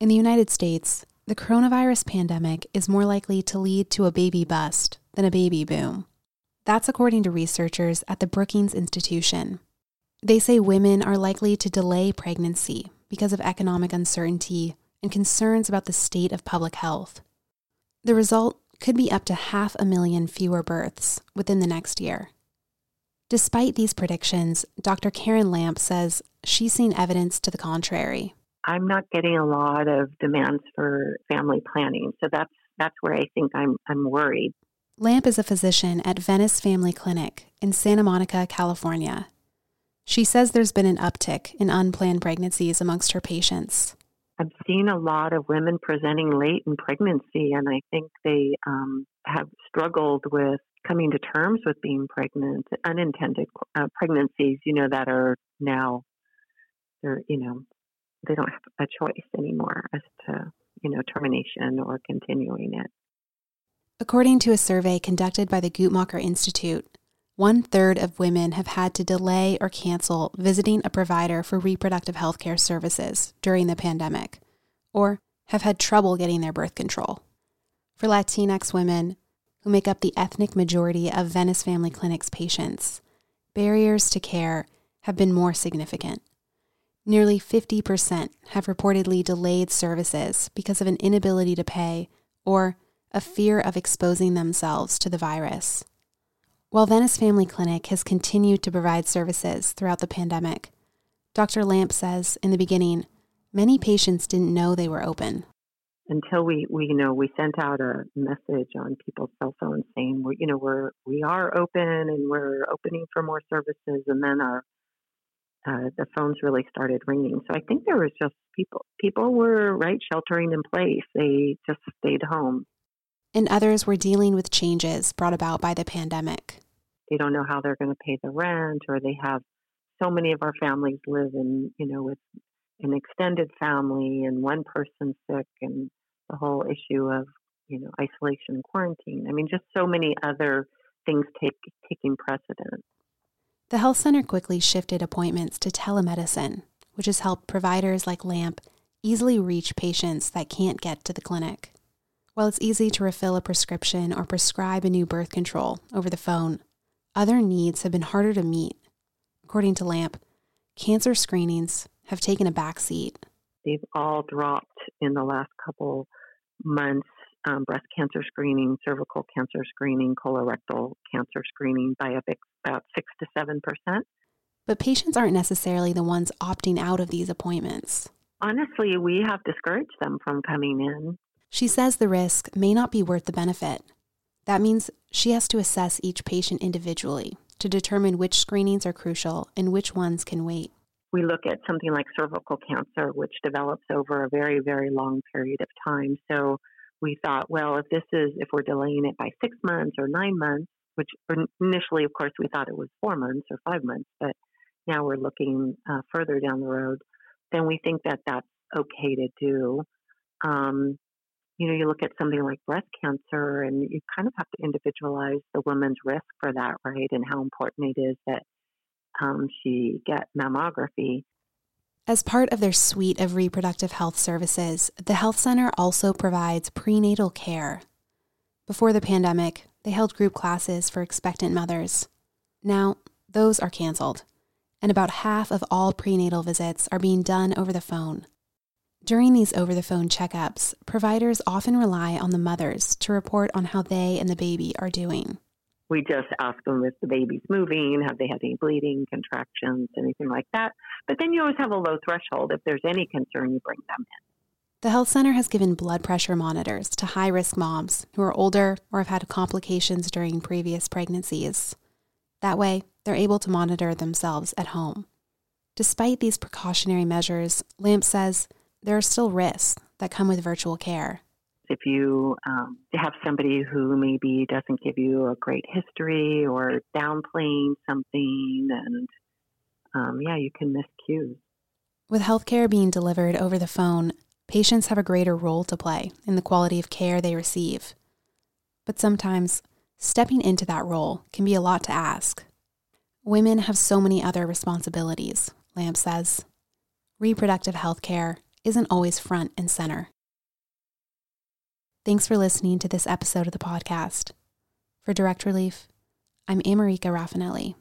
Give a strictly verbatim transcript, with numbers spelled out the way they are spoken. In the United States, the coronavirus pandemic is more likely to lead to a baby bust than a baby boom. That's according to researchers at the Brookings Institution. They say women are likely to delay pregnancy because of economic uncertainty and concerns about the state of public health. The result could be up to half a million fewer births within the next year. Despite these predictions, Doctor Karen Lamp says she's seen evidence to the contrary. I'm not getting a lot of demands for family planning, so that's that's where I think I'm I'm worried. Lamp is a physician at Venice Family Clinic in Santa Monica, California. She says there's been an uptick in unplanned pregnancies amongst her patients. I've seen a lot of women presenting late in pregnancy, and I think they um, have struggled with coming to terms with being pregnant, unintended uh, pregnancies, you know, that are now, they're, you know, they don't have a choice anymore as to, you know, termination or continuing it. According to a survey conducted by the Guttmacher Institute, one-third of women have had to delay or cancel visiting a provider for reproductive health care services during the pandemic, or have had trouble getting their birth control. For Latinx women, who make up the ethnic majority of Venice Family Clinic's patients, barriers to care have been more significant. Nearly fifty percent have reportedly delayed services because of an inability to pay or a fear of exposing themselves to the virus. While Venice Family Clinic has continued to provide services throughout the pandemic, Doctor Lamp says in the beginning, many patients didn't know they were open. Until we, we you know, we sent out a message on people's cell phones saying, you know, we're we are open and we're opening for more services, and then our uh, the phones really started ringing. So I think there was just people people were right sheltering in place. They just stayed home. And others were dealing with changes brought about by the pandemic. They don't know how they're going to pay the rent, or they have so many of our families live in, you know, with an extended family and one person sick, and the whole issue of, you know, isolation and quarantine. I mean, just so many other things take, taking precedence. The health center quickly shifted appointments to telemedicine, which has helped providers like Lamp easily reach patients that can't get to the clinic. While it's easy to refill a prescription or prescribe a new birth control over the phone, other needs have been harder to meet. According to Lamp, cancer screenings have taken a backseat. They've all dropped in the last couple months. Um, breast cancer screening, cervical cancer screening, colorectal cancer screening by a big, about six to seven percent. But patients aren't necessarily the ones opting out of these appointments. Honestly, we have discouraged them from coming in. She says the risk may not be worth the benefit. That means she has to assess each patient individually to determine which screenings are crucial and which ones can wait. We look at something like cervical cancer, which develops over a very, very long period of time. So we thought, well, if this is, if we're delaying it by six months or nine months, which initially, of course, we thought it was four months or five months, but now we're looking uh, further down the road, then we think that that's okay to do. Um, You know, you look at something like breast cancer, and you kind of have to individualize the woman's risk for that, right, and how important it is that um, she get mammography. As part of their suite of reproductive health services, the health center also provides prenatal care. Before the pandemic, they held group classes for expectant mothers. Now, those are canceled, and about half of all prenatal visits are being done over the phone. During these over-the-phone checkups, providers often rely on the mothers to report on how they and the baby are doing. We just ask them if the baby's moving, have they had any bleeding, contractions, anything like that. But then you always have a low threshold. If there's any concern, you bring them in. The health center has given blood pressure monitors to high-risk moms who are older or have had complications during previous pregnancies. That way, they're able to monitor themselves at home. Despite these precautionary measures, Lamp says there are still risks that come with virtual care. If you um, have somebody who maybe doesn't give you a great history or downplaying something, and um, yeah, you can miss cues. With healthcare being delivered over the phone, patients have a greater role to play in the quality of care they receive. But sometimes stepping into that role can be a lot to ask. Women have so many other responsibilities, Lamp says. Reproductive health care isn't always front and center. Thanks for listening to this episode of the podcast. For Direct Relief, I'm America Raffinelli.